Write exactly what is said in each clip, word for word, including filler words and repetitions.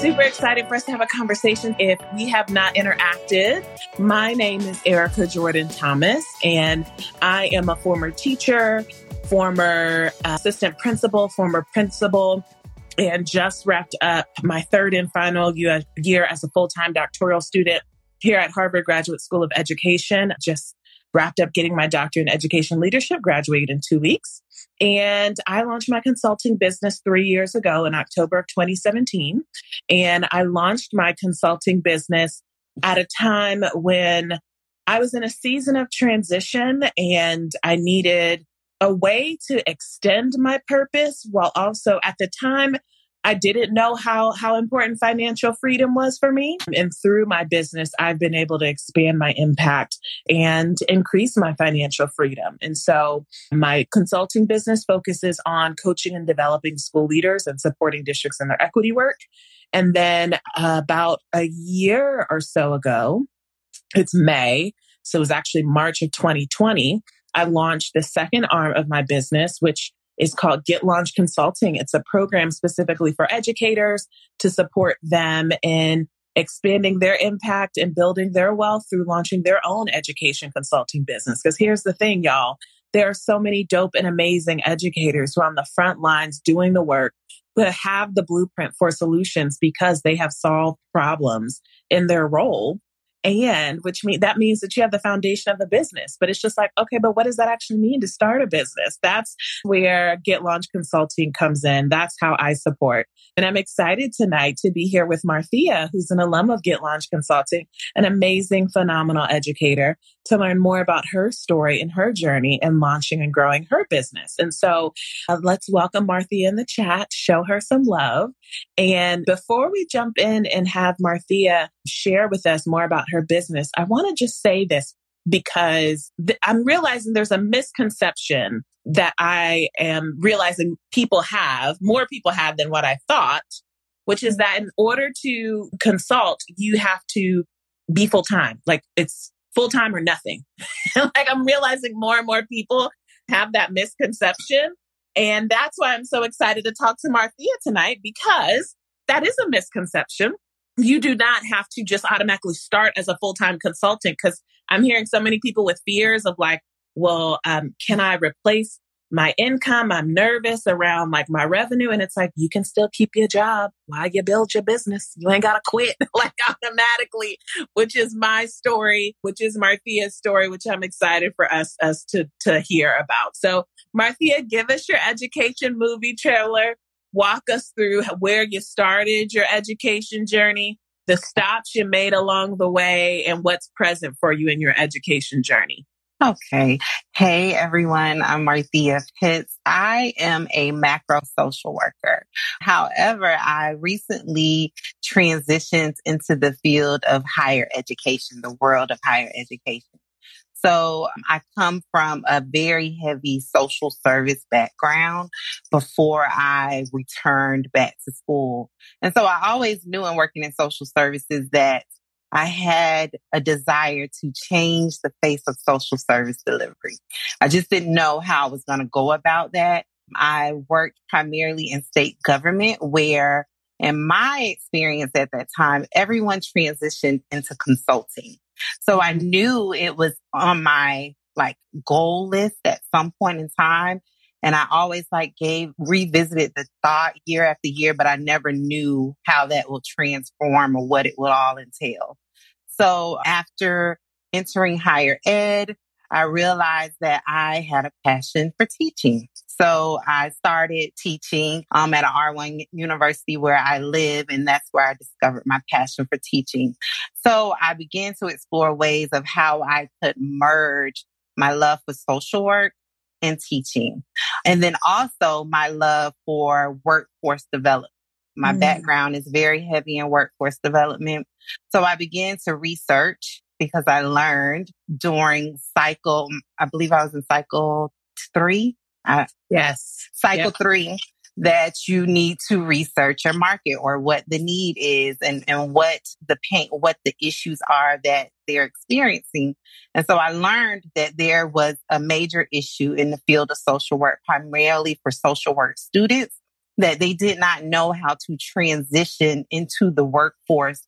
Super excited for us to have a conversation if we have not interacted. My name is Erica Jordan-Thomas, and I am a former teacher, former assistant principal, former principal, and just wrapped up my third and final year as a full-time doctoral student here at Harvard Graduate School of Education. Just wrapped up getting my doctorate in education leadership, graduated in two weeks. And I launched my consulting business three years ago in October of twenty seventeen. And I launched my consulting business at a time when I was in a season of transition and I needed a way to extend my purpose, while also at the time, I didn't know how, how important financial freedom was for me. And through my business, I've been able to expand my impact and increase my financial freedom. And so my consulting business focuses on coaching and developing school leaders and supporting districts in their equity work. And then about a year or so ago, it's May, so it was actually March of twenty twenty, I launched the second arm of my business, which is called Get LaunchED Consulting. It's a program specifically for educators to support them in expanding their impact and building their wealth through launching their own education consulting business. Because here's the thing, y'all, there are so many dope and amazing educators who are on the front lines doing the work, who have the blueprint for solutions because they have solved problems in their role. And which mean that means that you have the foundation of the business, but it's just like, okay, but what does that actually mean to start a business? That's where Get LaunchED Consulting comes in. That's how I support. And I'm excited tonight to be here with Marthea, who's an alum of Get LaunchED Consulting, an amazing, phenomenal educator, to learn more about her story and her journey in launching and growing her business. And so uh, let's welcome Marthea in the chat, show her some love. And before we jump in and have Marthea share with us more about her business, I want to just say this because th- I'm realizing there's a misconception that I am realizing people have, more people have than what I thought, which is that in order to consult, you have to be full-time. Like it's full-time or nothing. Like I'm realizing more and more people have that misconception. And that's why I'm so excited to talk to Marthea tonight, because that is a misconception. You do not have to just automatically start as a full-time consultant, because I'm hearing so many people with fears of like, well, um, can I replace my income? I'm nervous around like my revenue. And it's like, you can still keep your job while you build your business. You ain't got to quit like automatically, which is my story, which is Marthea's story, which I'm excited for us, us to, to hear about. So Marthea, give us your education movie trailer. Walk us through where you started your education journey, the stops you made along the way, and what's present for you in your education journey. Okay. Hey, everyone. I'm Marthea Pitts. I am a macro social worker. However, I recently transitioned into the field of higher education, the world of higher education. So um, I come from a very heavy social service background before I returned back to school. And so I always knew in working in social services that I had a desire to change the face of social service delivery. I just didn't know how I was going to go about that. I worked primarily in state government, where in my experience at that time, everyone transitioned into consulting. So I knew it was on my like goal list at some point in time. And I always like gave, revisited the thought year after year, but I never knew how that will transform or what it would all entail. So after entering higher ed, I realized that I had a passion for teaching. So I started teaching um, at an R one university where I live, and that's where I discovered my passion for teaching. So I began to explore ways of how I could merge my love for social work and teaching. And then also my love for workforce development. My mm. background is very heavy in workforce development. So I began to research, because I learned during cycle, I believe I was in cycle three. I, yes. Cycle yep. three, that you need to research your market or what the need is and, and what the pain, what the issues are that they're experiencing. And so I learned that there was a major issue in the field of social work, primarily for social work students, that they did not know how to transition into the workforce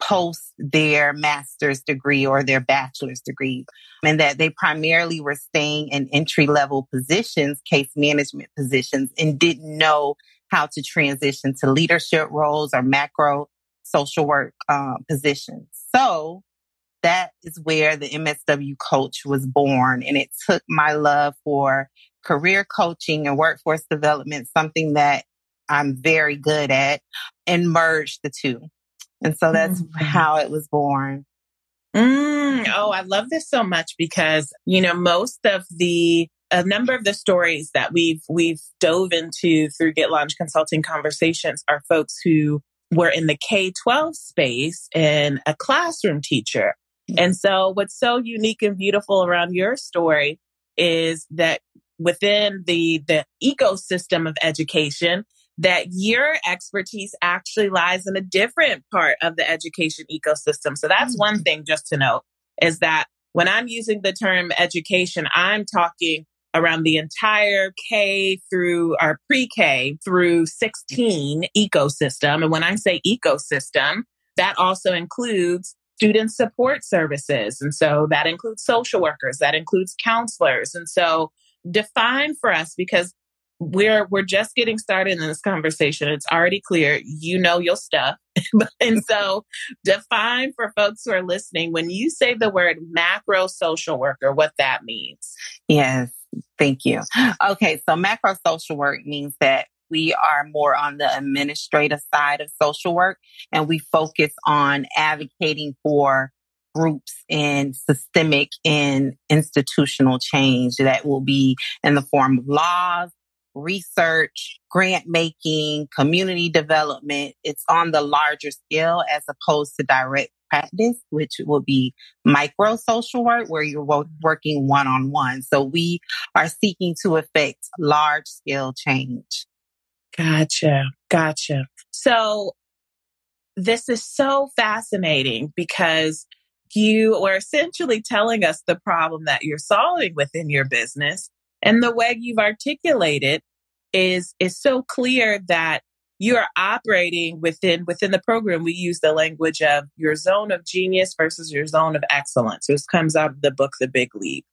post their master's degree or their bachelor's degree, and that they primarily were staying in entry-level positions, case management positions, and didn't know how to transition to leadership roles or macro social work uh, positions. So that is where the M S W Coach was born. And it took my love for career coaching and workforce development, something that I'm very good at, and merged the two. And so that's mm. how it was born. Mm. Oh, I love this so much because, you know, most of the, a number of the stories that we've, we've dove into through Get Launched Consulting conversations are folks who were in the K twelve space and a classroom teacher. And so what's so unique and beautiful around your story is that within the, the ecosystem of education, that your expertise actually lies in a different part of the education ecosystem. So that's mm-hmm. one thing just to note is that when I'm using the term education, I'm talking around the entire K through our pre-K through sixteen ecosystem. And when I say ecosystem, that also includes student support services. And so that includes social workers, that includes counselors. And so define for us, because we're we're just getting started in this conversation. It's already clear, you know your stuff. And so define for folks who are listening, when you say the word macro social worker, what that means. Yes, thank you. Okay, so macro social work means that we are more on the administrative side of social work, and we focus on advocating for groups in systemic and institutional change that will be in the form of laws, research, grant making, community development. It's on the larger scale as opposed to direct practice, which will be micro social work, where you're working one-on-one. So we are seeking to affect large scale change. Gotcha. Gotcha. So this is so fascinating because you are essentially telling us the problem that you're solving within your business. And the way you've articulated is is so clear that you are operating within within the program. We use the language of your zone of genius versus your zone of excellence. This comes out of the book, The Big Leap.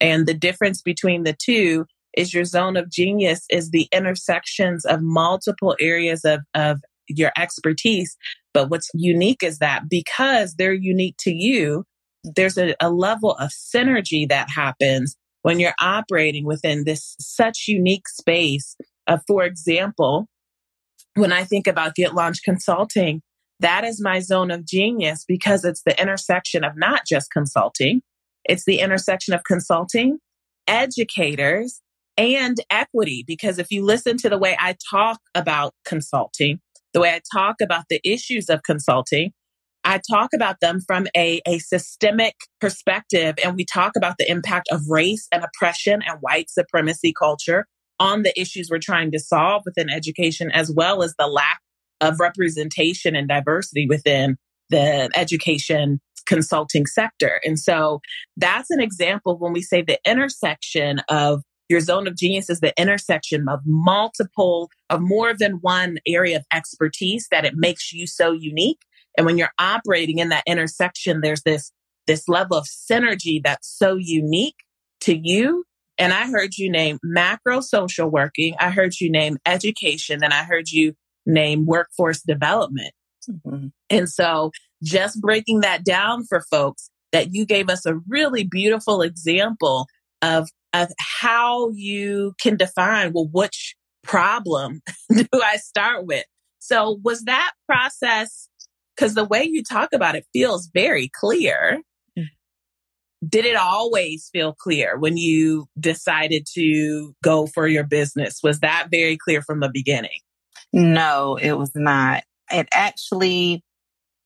And the difference between the two is your zone of genius is the intersections of multiple areas of, of your expertise. But what's unique is that because they're unique to you, there's a, a level of synergy that happens when you're operating within this such unique space of, for example, when I think about Get Launched Consulting, that is my zone of genius because it's the intersection of not just consulting, it's the intersection of consulting, educators, and equity. Because if you listen to the way I talk about consulting, the way I talk about the issues of consulting, I talk about them from a, a systemic perspective, and we talk about the impact of race and oppression and white supremacy culture on the issues we're trying to solve within education, as well as the lack of representation and diversity within the education consulting sector. And so that's an example when we say the intersection of your zone of genius is the intersection of multiple, of more than one area of expertise that it makes you so unique. And when you're operating in that intersection, there's this this level of synergy that's so unique to you. And I heard you name macro social working. I heard you name education, and I heard you name workforce development. Mm-hmm. And so just breaking that down for folks, that you gave us a really beautiful example of, of how you can define, well, which problem do I start with? So was that process... because the way you talk about it feels very clear. Did it always feel clear when you decided to go for your business? Was that very clear from the beginning? No, it was not. It actually,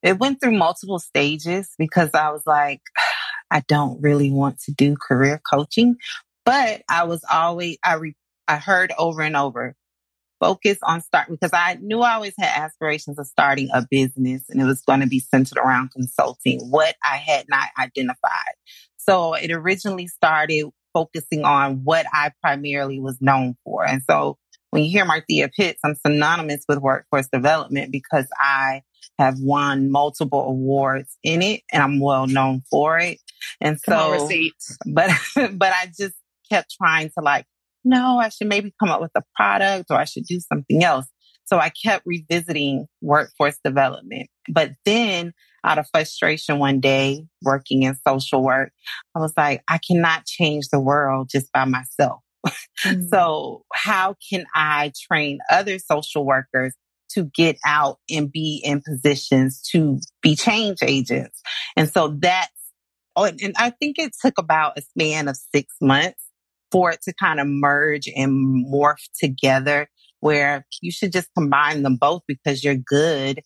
it went through multiple stages because I was like, I don't really want to do career coaching. But I was always, I, re, I heard over and over, focus on start, because I knew I always had aspirations of starting a business, and it was going to be centered around consulting, what I had not identified. So it originally started focusing on what I primarily was known for. And so when you hear Marthea Pitts, I'm synonymous with workforce development because I have won multiple awards in it and I'm well known for it. And so, come on, receipts. but, but I just kept trying to like, no, I should maybe come up with a product or I should do something else. So I kept revisiting workforce development. But then out of frustration one day, working in social work, I was like, I cannot change the world just by myself. Mm-hmm. So how can I train other social workers to get out and be in positions to be change agents? And so that's, oh, and I think it took about a span of six months for it to kind of merge and morph together, where you should just combine them both because you're good.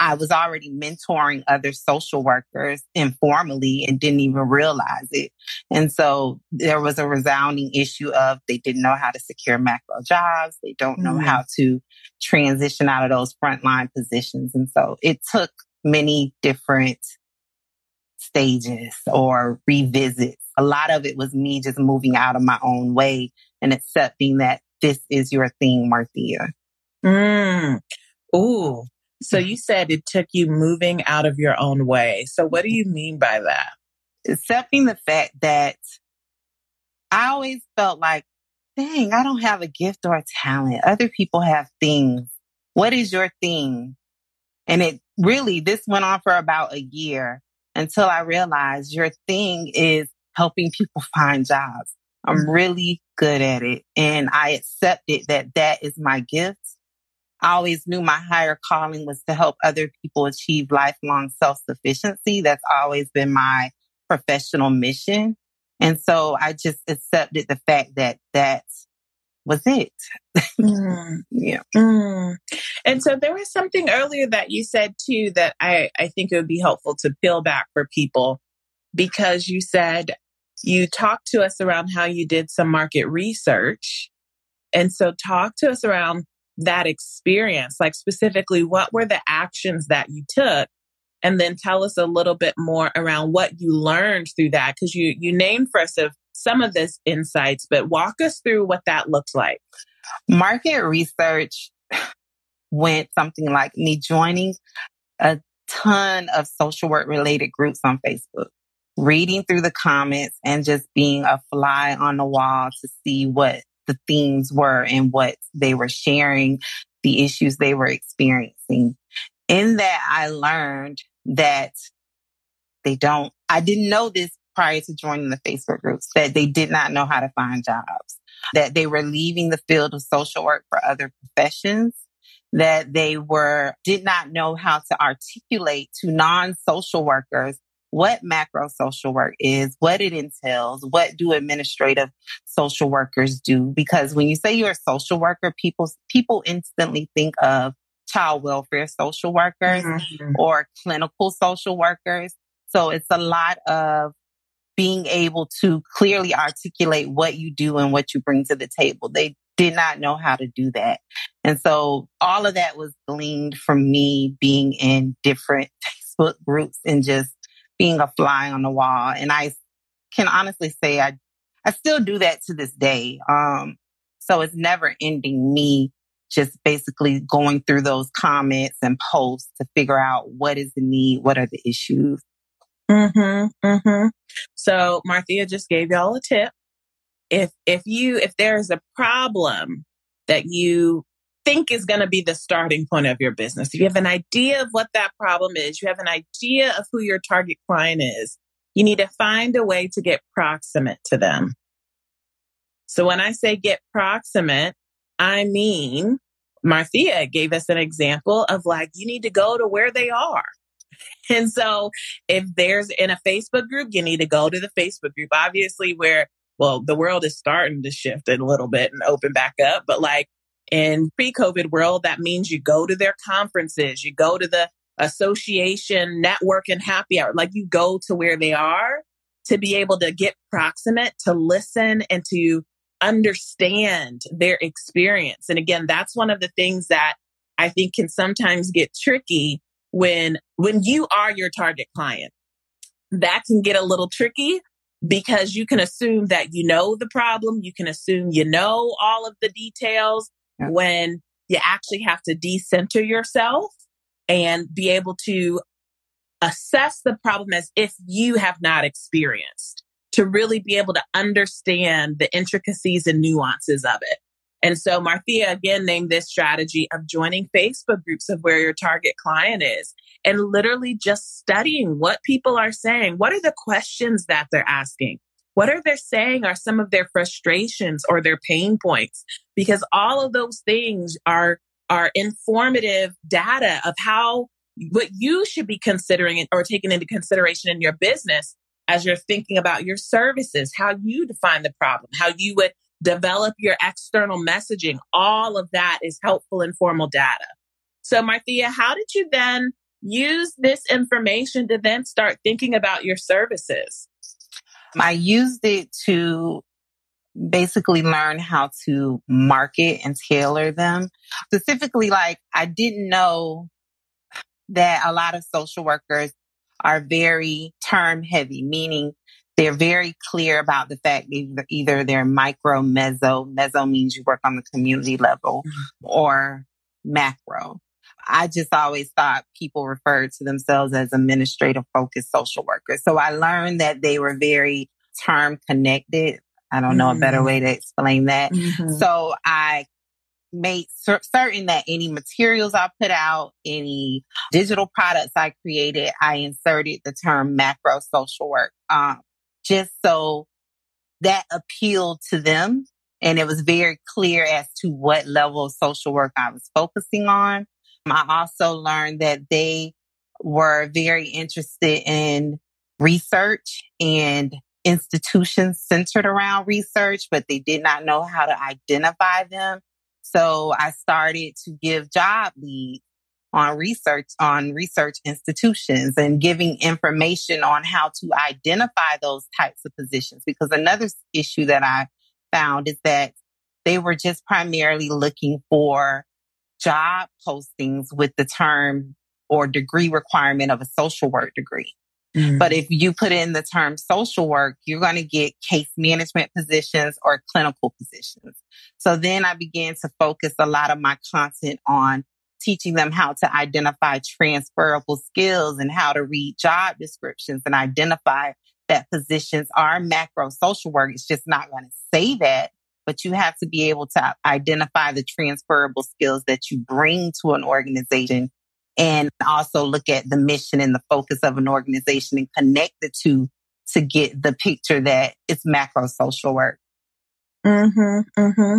I was already mentoring other social workers informally and didn't even realize it. And so there was a resounding issue of they didn't know how to secure macro jobs. They don't know mm-hmm. how to transition out of those frontline positions. And so it took many different stages or revisits. A lot of it was me just moving out of my own way and accepting that this is your thing, Marthea. Mm. Ooh. So you said it took you moving out of your own way. So what do you mean by that? Accepting the fact that I always felt like, dang, I don't have a gift or a talent. Other people have things. What is your thing? And it really, this went on for about a year until I realized your thing is helping people find jobs. I'm really good at it. And I accepted that that is my gift. I always knew my higher calling was to help other people achieve lifelong self-sufficiency. That's always been my professional mission. And so I just accepted the fact that that was it. Mm. Yeah. Mm. And so there was something earlier that you said too, that I, I think it would be helpful to peel back for people, because you said you talked to us around how you did some market research. And so talk to us around that experience, like specifically, what were the actions that you took? And then tell us a little bit more around what you learned through that. Cause you, you named for us of some of this insights, but walk us through what that looked like. Market research went something like me joining a ton of social work related groups on Facebook, reading through the comments and just being a fly on the wall to see what the themes were and what they were sharing, the issues they were experiencing. In that, I learned that they don't, I didn't know this prior to joining the Facebook groups, that they did not know how to find jobs, that they were leaving the field of social work for other professions, that they were, did not know how to articulate to non-social workers what macro social work is, what it entails, what do administrative social workers do? Because when you say you're a social worker, people people instantly think of child welfare social workers mm-hmm. or clinical social workers. So it's a lot of being able to clearly articulate what you do and what you bring to the table. They did not know how to do that. And so all of that was gleaned from me being in different Facebook groups and just being a fly on the wall. And I can honestly say I I still do that to this day. Um, so it's never ending, me just basically going through those comments and posts to figure out what is the need, what are the issues. Mm-hmm, mm-hmm. So Marthea just gave y'all a tip. If if you if there's a problem that you think is going to be the starting point of your business, if you have an idea of what that problem is, you have an idea of who your target client is, you need to find a way to get proximate to them. So when I say get proximate, I mean, Marthea gave us an example of like, you need to go to where they are. And so if there's in a Facebook group, you need to go to the Facebook group. Obviously, where, well, the world is starting to shift a little bit and open back up, but like, in pre-COVID world, that means you go to their conferences, you go to the association network and happy hour, like you go to where they are to be able to get proximate, to listen and to understand their experience. And again, that's one of the things that I think can sometimes get tricky when, when you are your target client. That can get a little tricky because you can assume that you know the problem, you can assume you know all of the details. yeah. when you actually have to decenter yourself and be able to assess the problem as if you have not experienced, to really be able to understand the intricacies and nuances of it. And so Marthea, again, named this strategy of joining Facebook groups of where your target client is and literally just studying what people are saying. What are the questions that they're asking? What are they saying are some of their frustrations or their pain points? Because all of those things are, are informative data of how what you should be considering or taking into consideration in your business as you're thinking about your services, how you define the problem, how you would develop your external messaging. All of that is helpful informal data. So Marthea, how did you then use this information to then start thinking about your services? I used it to basically learn how to market and tailor them. Specifically, like I didn't know that a lot of social workers are very term heavy, meaning they're very clear about the fact that either they're micro, meso, meso means you work on the community level, or macro. I just always thought people referred to themselves as administrative-focused social workers. So I learned that they were very term-connected. I don't know mm-hmm. a better way to explain that. Mm-hmm. So I made certain that any materials I put out, any digital products I created, I inserted the term macro social work. Um, just so that appealed to them. And it was very clear as to what level of social work I was focusing on. I also learned that they were very interested in research and institutions centered around research, but they did not know how to identify them. So I started to give job leads on research, on research institutions and giving information on how to identify those types of positions. Because another issue that I found is that they were just primarily looking for job postings with the term or degree requirement of a social work degree. Mm-hmm. But if you put in the term social work, you're going to get case management positions or clinical positions. So then I began to focus a lot of my content on teaching them how to identify transferable skills and how to read job descriptions and identify that positions are macro social work. It's just not going to say that, but you have to be able to identify the transferable skills that you bring to an organization and also look at the mission and the focus of an organization and connect the two to get the picture that it's macro social work. Mm-hmm, mm-hmm.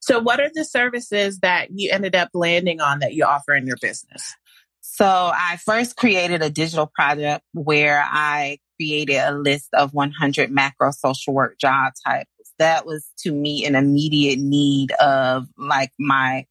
So what are the services that you ended up landing on that you offer in your business? So I first created a digital project where I created a list of one hundred macro social work job titles. That was to meet an immediate need of like my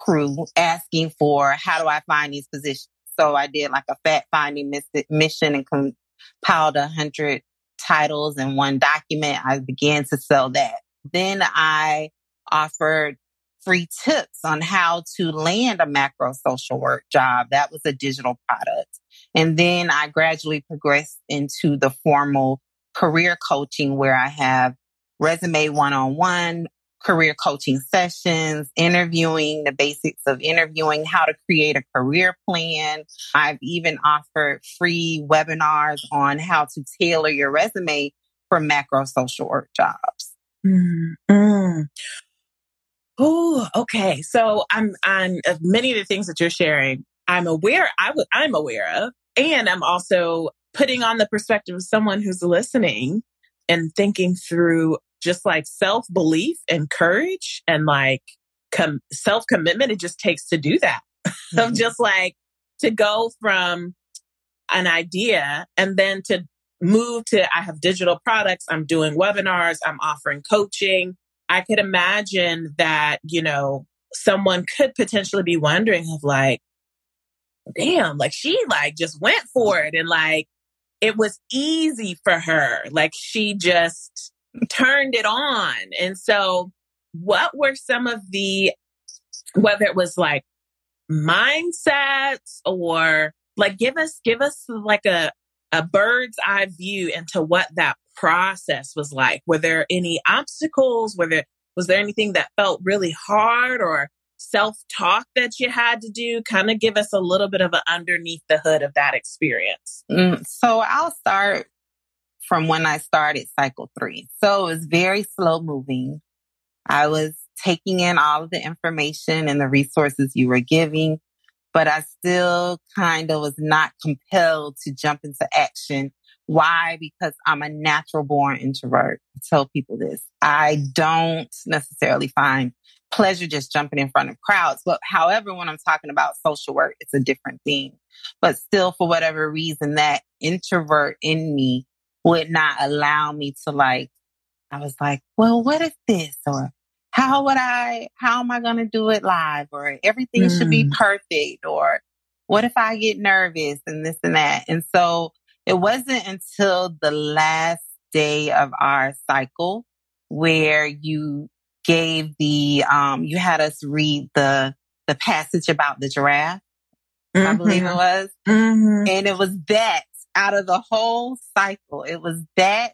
crew asking for, how do I find these positions? So I did like a fact finding mission and compiled one hundred titles in one document. I began to sell that. Then I offered free tips on how to land a macro social work job. That was a digital product. And then I gradually progressed into the formal career coaching where I have resume one-on-one, career coaching sessions, interviewing, the basics of interviewing, how to create a career plan. I've even offered free webinars on how to tailor your resume for macro social work jobs. Mm-hmm. Oh, okay. So I'm, I'm of many of the things that you're sharing, I'm aware, I w- I'm aware of, and I'm also putting on the perspective of someone who's listening and thinking through just like self-belief and courage and like com- self-commitment it just takes to do that. Mm-hmm. Of just like to go from an idea and then to move to, I have digital products, I'm doing webinars, I'm offering coaching. I could imagine that, you know, someone could potentially be wondering of like, damn, like she like just went for it. And like, it was easy for her. Like she just turned it on. And so what were some of the, whether it was like mindsets or like, give us, give us like a, a bird's eye view into what that process was like. Were there any obstacles? Were there, was there anything that felt really hard or self-talk that you had to do? Kind of give us a little bit of an underneath the hood of that experience. Mm, so I'll start from when I started cycle three. So it was very slow moving. I was taking in all of the information and the resources you were giving, but I still kind of was not compelled to jump into action. Why? Because I'm a natural born introvert. I tell people this. I don't necessarily find pleasure just jumping in front of crowds. But however, when I'm talking about social work, it's a different thing. But still, for whatever reason, that introvert in me would not allow me to like, I was like, well, what if this? Or how would I, how am I going to do it live? Or everything mm. should be perfect. Or what if I get nervous and this and that? And so it wasn't until the last day of our cycle where you gave the, um, you had us read the, the passage about the giraffe, mm-hmm. I believe it was. Mm-hmm. And it was that out of the whole cycle, it was that.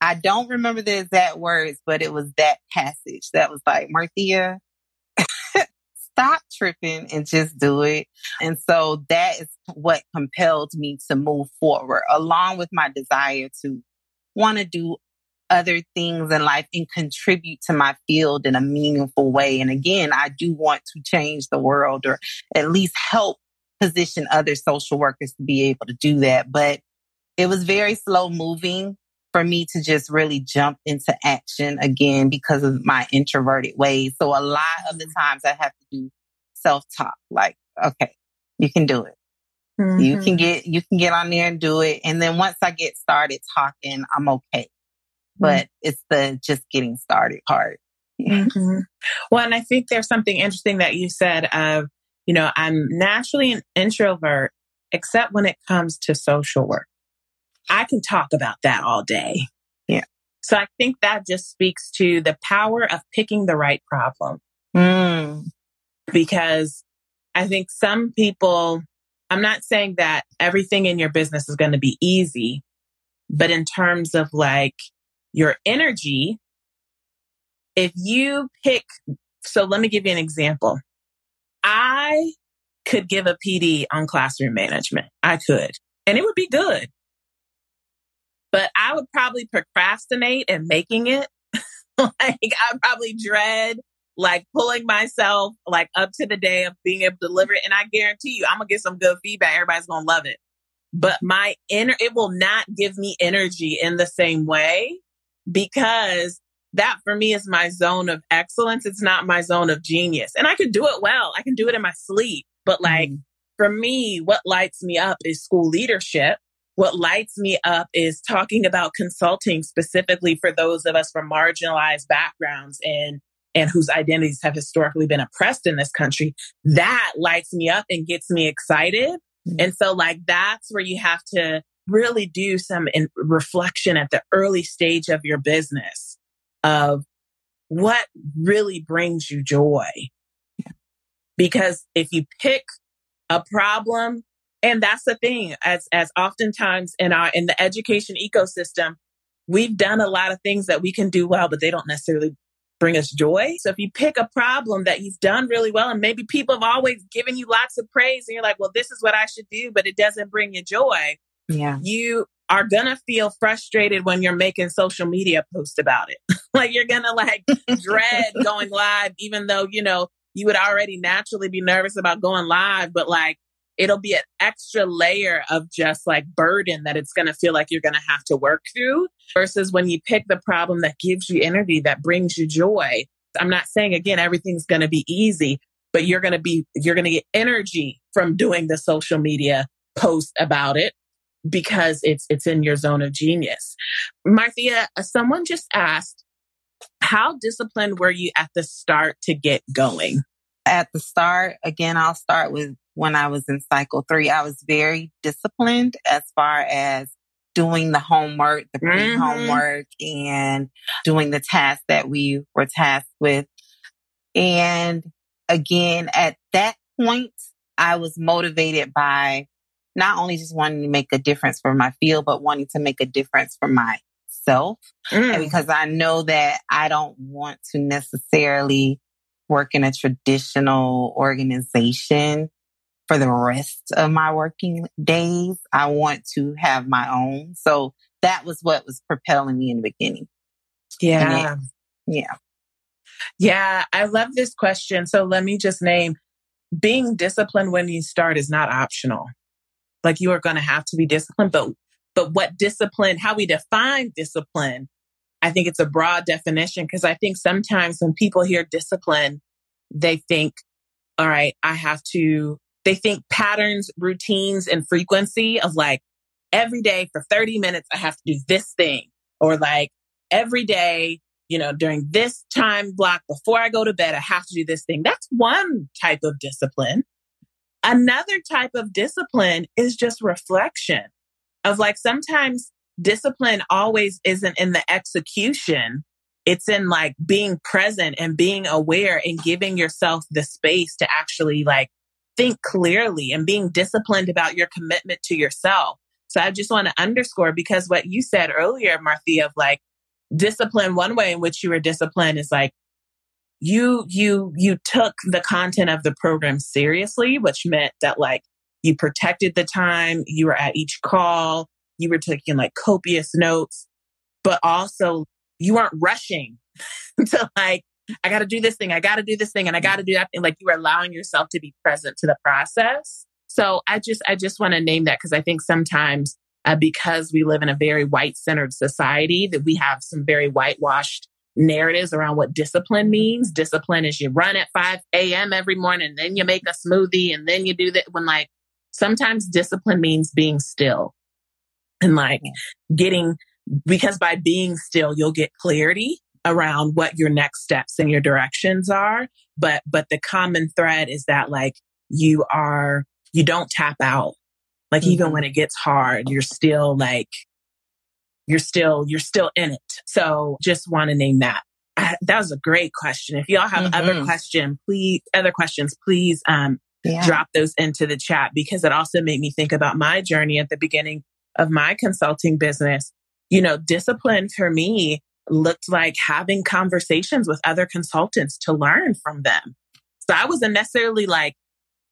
I don't remember the exact words, but it was that passage that was like, Marthea, stop tripping and just do it. And so that is what compelled me to move forward, along with my desire to want to do other things in life and contribute to my field in a meaningful way. And again, I do want to change the world, or at least help position other social workers to be able to do that. But it was very slow moving for me to just really jump into action, again, because of my introverted ways. So a lot of the times I have to do self-talk, like, okay, you can do it. Mm-hmm. You can get, you can get on there and do it. And then once I get started talking, I'm okay. But it's the just getting started part. Mm-hmm. Well, and I think there's something interesting that you said of, you know, I'm naturally an introvert, except when it comes to social work. I can talk about that all day. Yeah. So I think that just speaks to the power of picking the right problem. Mm. Because I think some people, I'm not saying that everything in your business is going to be easy, but in terms of like, your energy, if you pick, so let me give you an example. I could give a P D on classroom management. I could, and it would be good. But I would probably procrastinate in making it. Like I probably dread like pulling myself like up to the day of being able to deliver it. And I guarantee you, I'm going to get some good feedback. Everybody's going to love it. But my inner, it will not give me energy in the same way. Because that for me is my zone of excellence. It's not my zone of genius. And I can do it well. I can do it in my sleep. But like mm-hmm. for me, what lights me up is school leadership. What lights me up is talking about consulting specifically for those of us from marginalized backgrounds and, and whose identities have historically been oppressed in this country. That lights me up and gets me excited. Mm-hmm. And so like, that's where you have to really do some in reflection at the early stage of your business of what really brings you joy. Yeah. Because if you pick a problem, and that's the thing, as, as oftentimes in our, in the education ecosystem, we've done a lot of things that we can do well, but they don't necessarily bring us joy. So if you pick a problem that you've done really well, and maybe people have always given you lots of praise and you're like, well, this is what I should do, but it doesn't bring you joy. Yeah. You are going to feel frustrated when you're making social media posts about it. Like you're going to like dread going live, even though, you know, you would already naturally be nervous about going live, but like it'll be an extra layer of just like burden that it's going to feel like you're going to have to work through versus when you pick the problem that gives you energy, that brings you joy. I'm not saying again, everything's going to be easy, but you're going to be, you're going to get energy from doing the social media post about it. Because it's it's in your zone of genius. Marthea, someone just asked, how disciplined were you at the start to get going? At the start, again, I'll start with when I was in cycle three, I was very disciplined as far as doing the homework, the pre-homework, mm-hmm. and doing the tasks that we were tasked with. And again, at that point, I was motivated by not only just wanting to make a difference for my field, but wanting to make a difference for myself. Mm. And because I know that I don't want to necessarily work in a traditional organization for the rest of my working days. I want to have my own. So that was what was propelling me in the beginning. Yeah. Then, yeah. Yeah. I love this question. So let me just name, being disciplined when you start is not optional. Like, you are going to have to be disciplined, but, but what discipline, how we define discipline, I think it's a broad definition, because I think sometimes when people hear discipline, they think, all right, I have to, they think patterns, routines, and frequency of like, every day for thirty minutes, I have to do this thing, or like every day, you know, during this time block before I go to bed, I have to do this thing. That's one type of discipline. Another type of discipline is just reflection of like, sometimes discipline always isn't in the execution. It's in like being present and being aware and giving yourself the space to actually like think clearly and being disciplined about your commitment to yourself. So I just want to underscore, because what you said earlier, Marthea, of like discipline, one way in which you were disciplined is like you, you, you took the content of the program seriously, which meant that like you protected the time, you were at each call, you were taking like copious notes, but also you weren't rushing to like, I got to do this thing, I got to do this thing, and I got to do that thing. Like, you were allowing yourself to be present to the process. So I just, I just want to name that, because I think sometimes uh, because we live in a very white-centered society, that we have some very whitewashed narratives around what discipline means. Discipline is you run at five a.m. every morning, and then you make a smoothie, and then you do that. When like sometimes discipline means being still. And like getting, because by being still, you'll get clarity around what your next steps and your directions are. But, but the common thread is that like you are, you don't tap out. Like, mm-hmm. even when it gets hard, you're still like, you're still, you're still in it. So just want to name that. I, that was a great question. If y'all have mm-hmm. other question, please, other questions, please um, yeah. drop those into the chat, because it also made me think about my journey at the beginning of my consulting business. You know, discipline for me looked like having conversations with other consultants to learn from them. So I wasn't necessarily like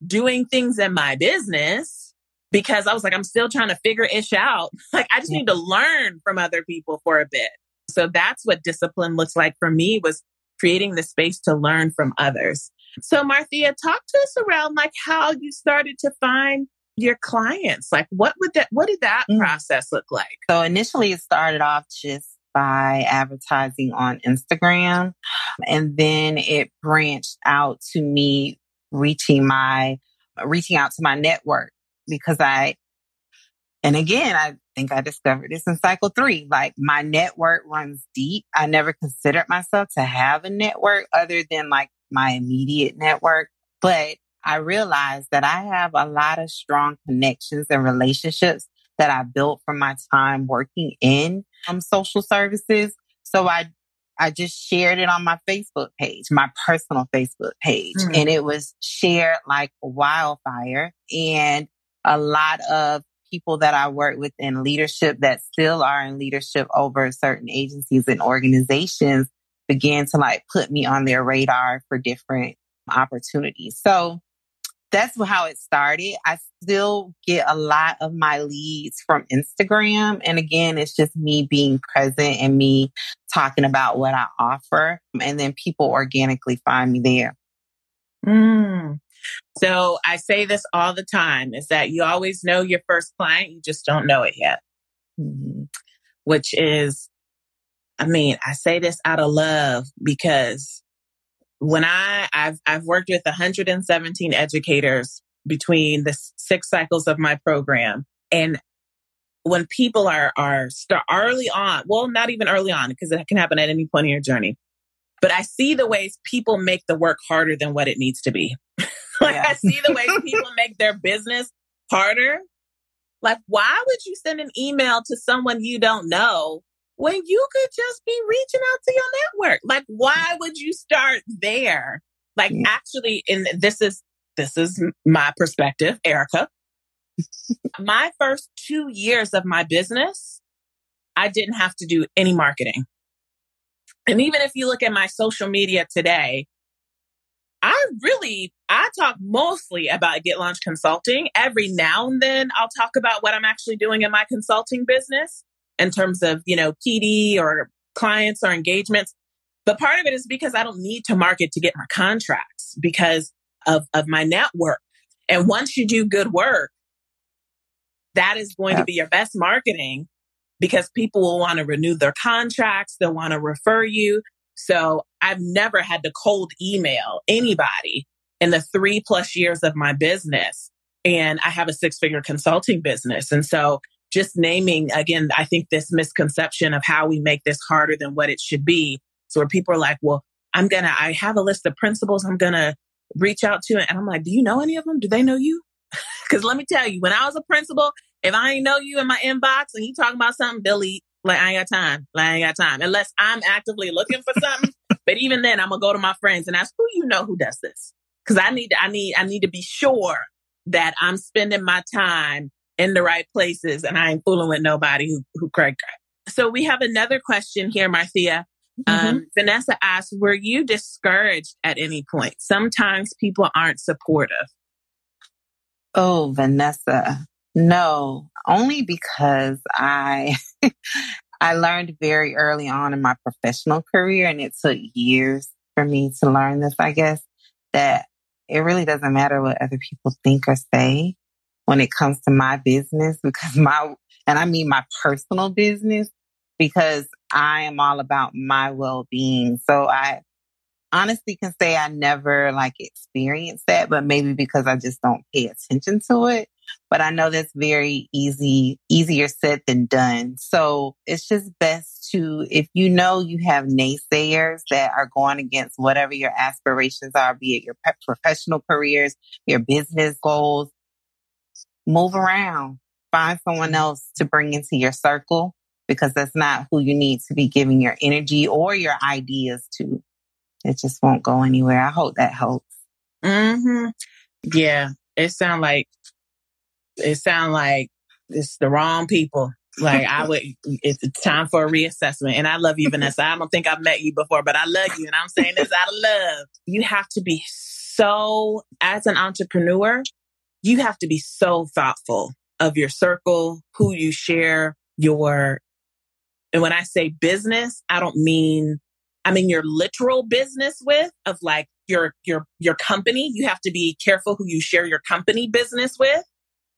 doing things in my business, because I was like, I'm still trying to figure ish out. Like, I just need to learn from other people for a bit. So that's what discipline looks like for me, was creating the space to learn from others. So Marthea, talk to us around like how you started to find your clients. Like, what would that, what did that process look like? So initially it started off just by advertising on Instagram. And then it branched out to me reaching my, reaching out to my network, because I, and again, I think I discovered this in cycle three, like my network runs deep. I never considered myself to have a network other than like my immediate network, but I realized that I have a lot of strong connections and relationships that I built from my time working in um, social services. So I, I just shared it on my Facebook page, my personal Facebook page, mm-hmm. and it was shared like wildfire. And a lot of people that I work with in leadership that still are in leadership over certain agencies and organizations began to like put me on their radar for different opportunities. So that's how it started. I still get a lot of my leads from Instagram. And again, it's just me being present and me talking about what I offer. And then people organically find me there. Mm. So I say this all the time, is that you always know your first client, you just don't know it yet. Mm-hmm. Which is, I mean, I say this out of love, because When I, I've, I've worked with one hundred seventeen educators between the six cycles of my program. And when people are, are start early on, well, not even early on, because it can happen at any point in your journey, but I see the ways people make the work harder than what it needs to be. Like, yeah. I see the ways people make their business harder. Like, why would you send an email to someone you don't know when you could just be reaching out to your network? Like, why would you start there? Like, yeah. actually, and this is, this is my perspective, Erica. My first two years of my business, I didn't have to do any marketing. And even if you look at my social media today, really, I talk mostly about Get Launched Consulting. Every now and then I'll talk about what I'm actually doing in my consulting business in terms of, you know, P D or clients or engagements. But part of it is because I don't need to market to get my contracts because of, of my network. And once you do good work, that is going yeah. to be your best marketing because people will want to renew their contracts. They'll want to refer you. So I've never had to cold email anybody in the three plus years of my business. And I have a six-figure consulting business. And so just naming, again, I think this misconception of how we make this harder than what it should be. So where people are like, well, I'm going to, I have a list of principals I'm going to reach out to. And I'm like, do you know any of them? Do they know you? Because let me tell you, when I was a principal, if I ain't know you in my inbox and you talking about something, delete. Like, I ain't got time. Like, I ain't got time. Unless I'm actively looking for something. But even then, I'm going to go to my friends and ask, who you know who does this? Because I need to, I need, I need to be sure that I'm spending my time in the right places and I ain't fooling with nobody who, who crack. So we have another question here, Marthea. Mm-hmm. Um, Vanessa asked, were you discouraged at any point? Sometimes people aren't supportive. Oh, Vanessa. No, only because I I learned very early on in my professional career, and it took years for me to learn this, I guess, that it really doesn't matter what other people think or say when it comes to my business, because my, and I mean my personal business, because I am all about my well-being. So I honestly can say I never like experienced that, but maybe because I just don't pay attention to it. But I know that's very easy, easier said than done. So it's just best to, if you know you have naysayers that are going against whatever your aspirations are, be it your pe- professional careers, your business goals, move around, find someone else to bring into your circle, because that's not who you need to be giving your energy or your ideas to. It just won't go anywhere. I hope that helps. Mm-hmm. Yeah, it sounds like It sounds like it's the wrong people. Like I would, it's time for a reassessment. And I love you, Vanessa. I don't think I've met you before, but I love you. And I'm saying this out of love. You have to be so, as an entrepreneur, you have to be so thoughtful of your circle, who you share your, and when I say business, I don't mean, I mean your literal business with, of like your, your, your company. You have to be careful who you share your company business with.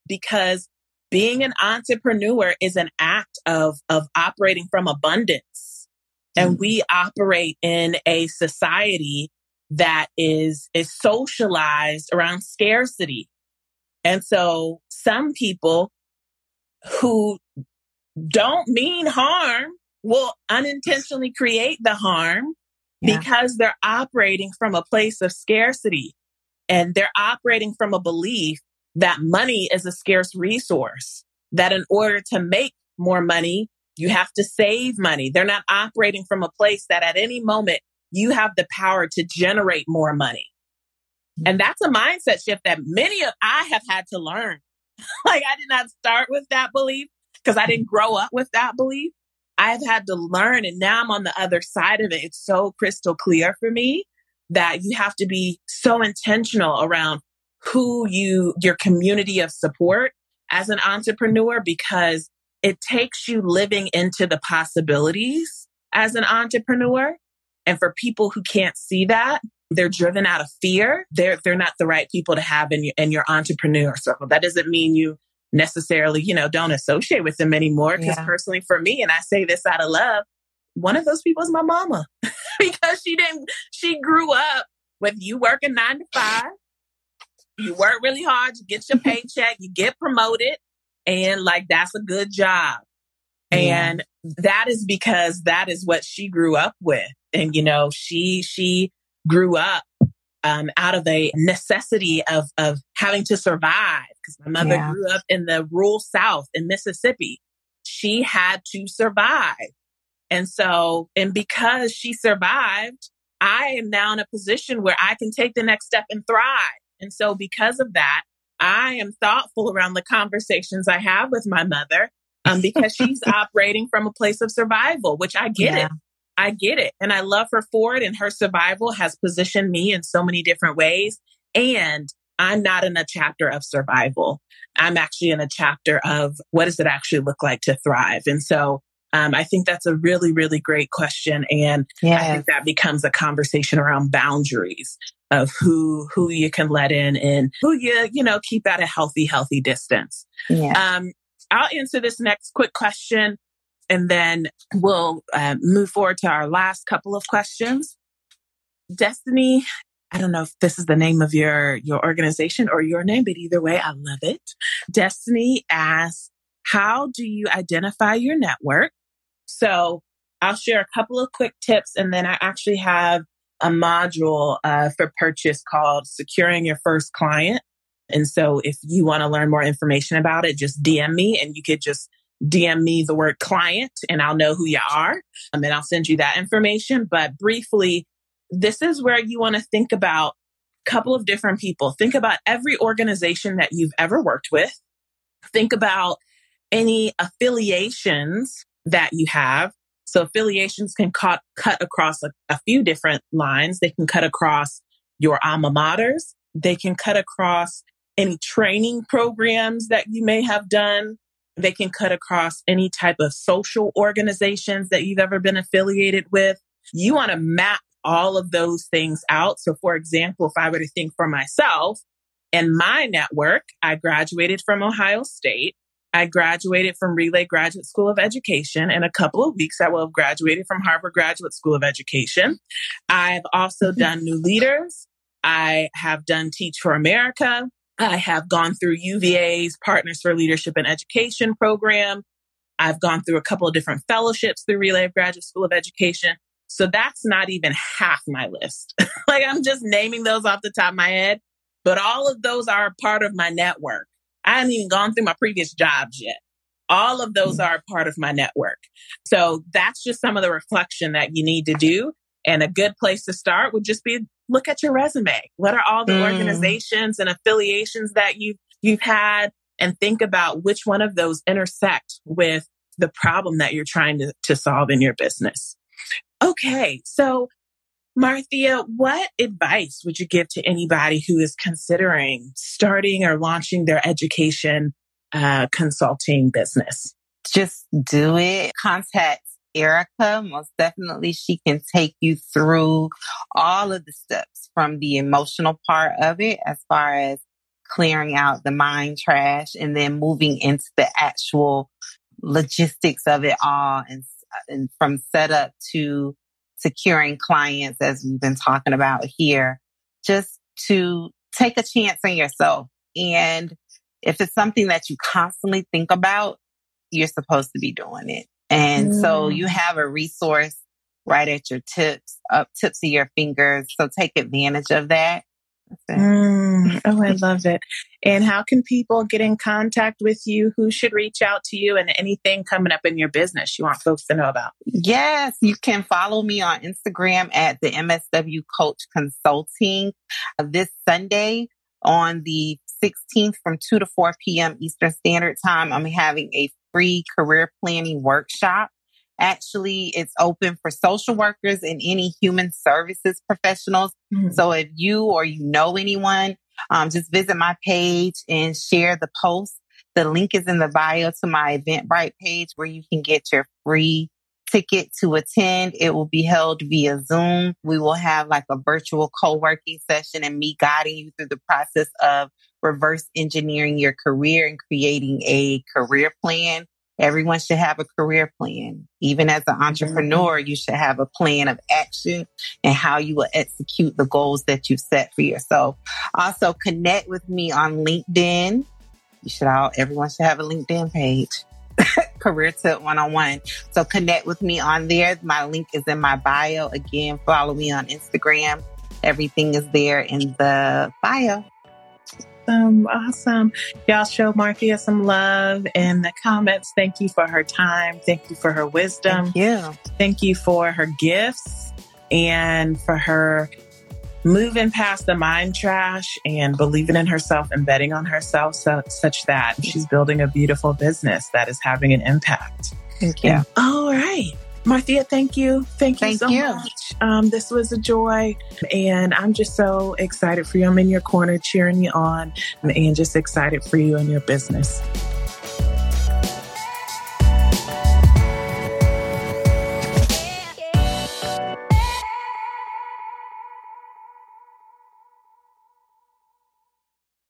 Because being an entrepreneur is an act of, of operating from abundance. Mm. And we operate in a society that is, is socialized around scarcity. And so some people who don't mean harm will unintentionally create the harm yeah. because they're operating from a place of scarcity, and they're operating from a belief that money is a scarce resource, that in order to make more money, you have to save money. They're not operating from a place that at any moment you have the power to generate more money. And that's a mindset shift that many of I have had to learn. Like I did not start with that belief because I didn't grow up with that belief. I've had to learn, and now I'm on the other side of it. It's so crystal clear for me that you have to be so intentional around who you, your community of support as an entrepreneur, because it takes you living into the possibilities as an entrepreneur. And for people who can't see that, they're driven out of fear. They're, they're not the right people to have in your, in your entrepreneur circle. That doesn't mean you necessarily, you know, don't associate with them anymore. Because yeah. personally for me, and I say this out of love, one of those people is my mama because she didn't, she grew up with you working nine to five. You work really hard, you get your paycheck, you get promoted, and like, that's a good job. Mm. And that is because that is what she grew up with. And, you know, she, she grew up um, out of a necessity of, of having to survive, because my mother yeah. grew up in the rural South in Mississippi. She had to survive. And so, and because she survived, I am now in a position where I can take the next step and thrive. And so because of that, I am thoughtful around the conversations I have with my mother um, because she's operating from a place of survival, which I get yeah. it. I get it. And I love her for it. And her survival has positioned me in so many different ways. And I'm not in a chapter of survival. I'm actually in a chapter of what does it actually look like to thrive? And so um, I think that's a really, really great question. And yes. I think that becomes a conversation around boundaries of who who you can let in and who you, you know, keep at a healthy, healthy distance. Yes. Um, I'll answer this next quick question. And then we'll uh, move forward to our last couple of questions. Destiny, I don't know if this is the name of your, your organization or your name, but either way, I love it. Destiny asks, how do you identify your network? So I'll share a couple of quick tips. And then I actually have a module uh, for purchase called Securing Your First Client. And so if you want to learn more information about it, just D M me and you could just D M me the word client and I'll know who you are. Um, and I'll send you that information. But briefly, this is where you want to think about a couple of different people. Think about every organization that you've ever worked with. Think about any affiliations that you have. So affiliations can cut, cut across a, a few different lines. They can cut across your alma maters. They can cut across any training programs that you may have done. They can cut across any type of social organizations that you've ever been affiliated with. You want to map all of those things out. So for example, if I were to think for myself and my network, I graduated from Ohio State. I graduated from Relay Graduate School of Education. In a couple of weeks, I will have graduated from Harvard Graduate School of Education. I've also done New Leaders. I have done Teach for America. I have gone through U V A's Partners for Leadership and Education program. I've gone through a couple of different fellowships through Relay Graduate School of Education. So that's not even half my list. Like I'm just naming those off the top of my head, but all of those are a part of my network. I haven't even gone through my previous jobs yet. All of those are a part of my network. So that's just some of the reflection that you need to do. And a good place to start would just be look at your resume. What are all the mm. organizations and affiliations that you've, you've had? And think about which one of those intersect with the problem that you're trying to, to solve in your business. Okay, so Marthea, what advice would you give to anybody who is considering starting or launching their education uh, consulting business? Just do it. Contact Erica, most definitely. She can take you through all of the steps from the emotional part of it, as far as clearing out the mind trash and then moving into the actual logistics of it all, and, and from setup to securing clients, as we've been talking about here, just to take a chance on yourself. And if it's something that you constantly think about, you're supposed to be doing it. And so you have a resource right at your tips, up tips of your fingers. So take advantage of that. Mm. Oh, I love it. And how can people get in contact with you? Who should reach out to you, and anything coming up in your business you want folks to know about? Yes, you can follow me on Instagram at the M S W Coach Consulting. This Sunday on the sixteenth from two to four p.m. Eastern Standard Time, I'm having a free career planning workshop. Actually, it's open for social workers and any human services professionals. Mm-hmm. So if you or you know anyone, um, just visit my page and share the post. The link is in the bio to my Eventbrite page where you can get your free ticket to attend. It will be held via Zoom. We will have like a virtual co-working session and me guiding you through the process of reverse engineering your career and creating a career plan. Everyone should have a career plan. Even as an entrepreneur, you should have a plan of action and how you will execute the goals that you've set for yourself. Also, connect with me on LinkedIn. You should all, everyone should have a LinkedIn page. Career Tip one oh one. So connect with me on there. My link is in my bio. Again, follow me on Instagram. Everything is there in the bio. Awesome. Awesome. Y'all show Marthea some love in the comments. Thank you for her time. Thank you for her wisdom. Thank you. Thank you for her gifts and for her moving past the mind trash and believing in herself and betting on herself so, such that she's building a beautiful business that is having an impact. Thank you. And, all right. Marthea, thank you. Thank you thank so you. much. Um, this was a joy. And I'm just so excited for you. I'm in your corner cheering you on and just excited for you and your business.